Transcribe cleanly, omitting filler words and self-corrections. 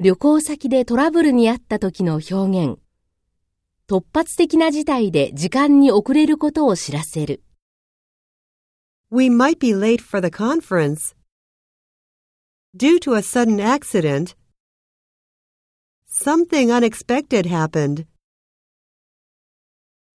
旅行先でトラブルにあった時の表現。突発的な事態で時間に遅れることを知らせる。We might be late for the conference due to a sudden accident. Something unexpected happened.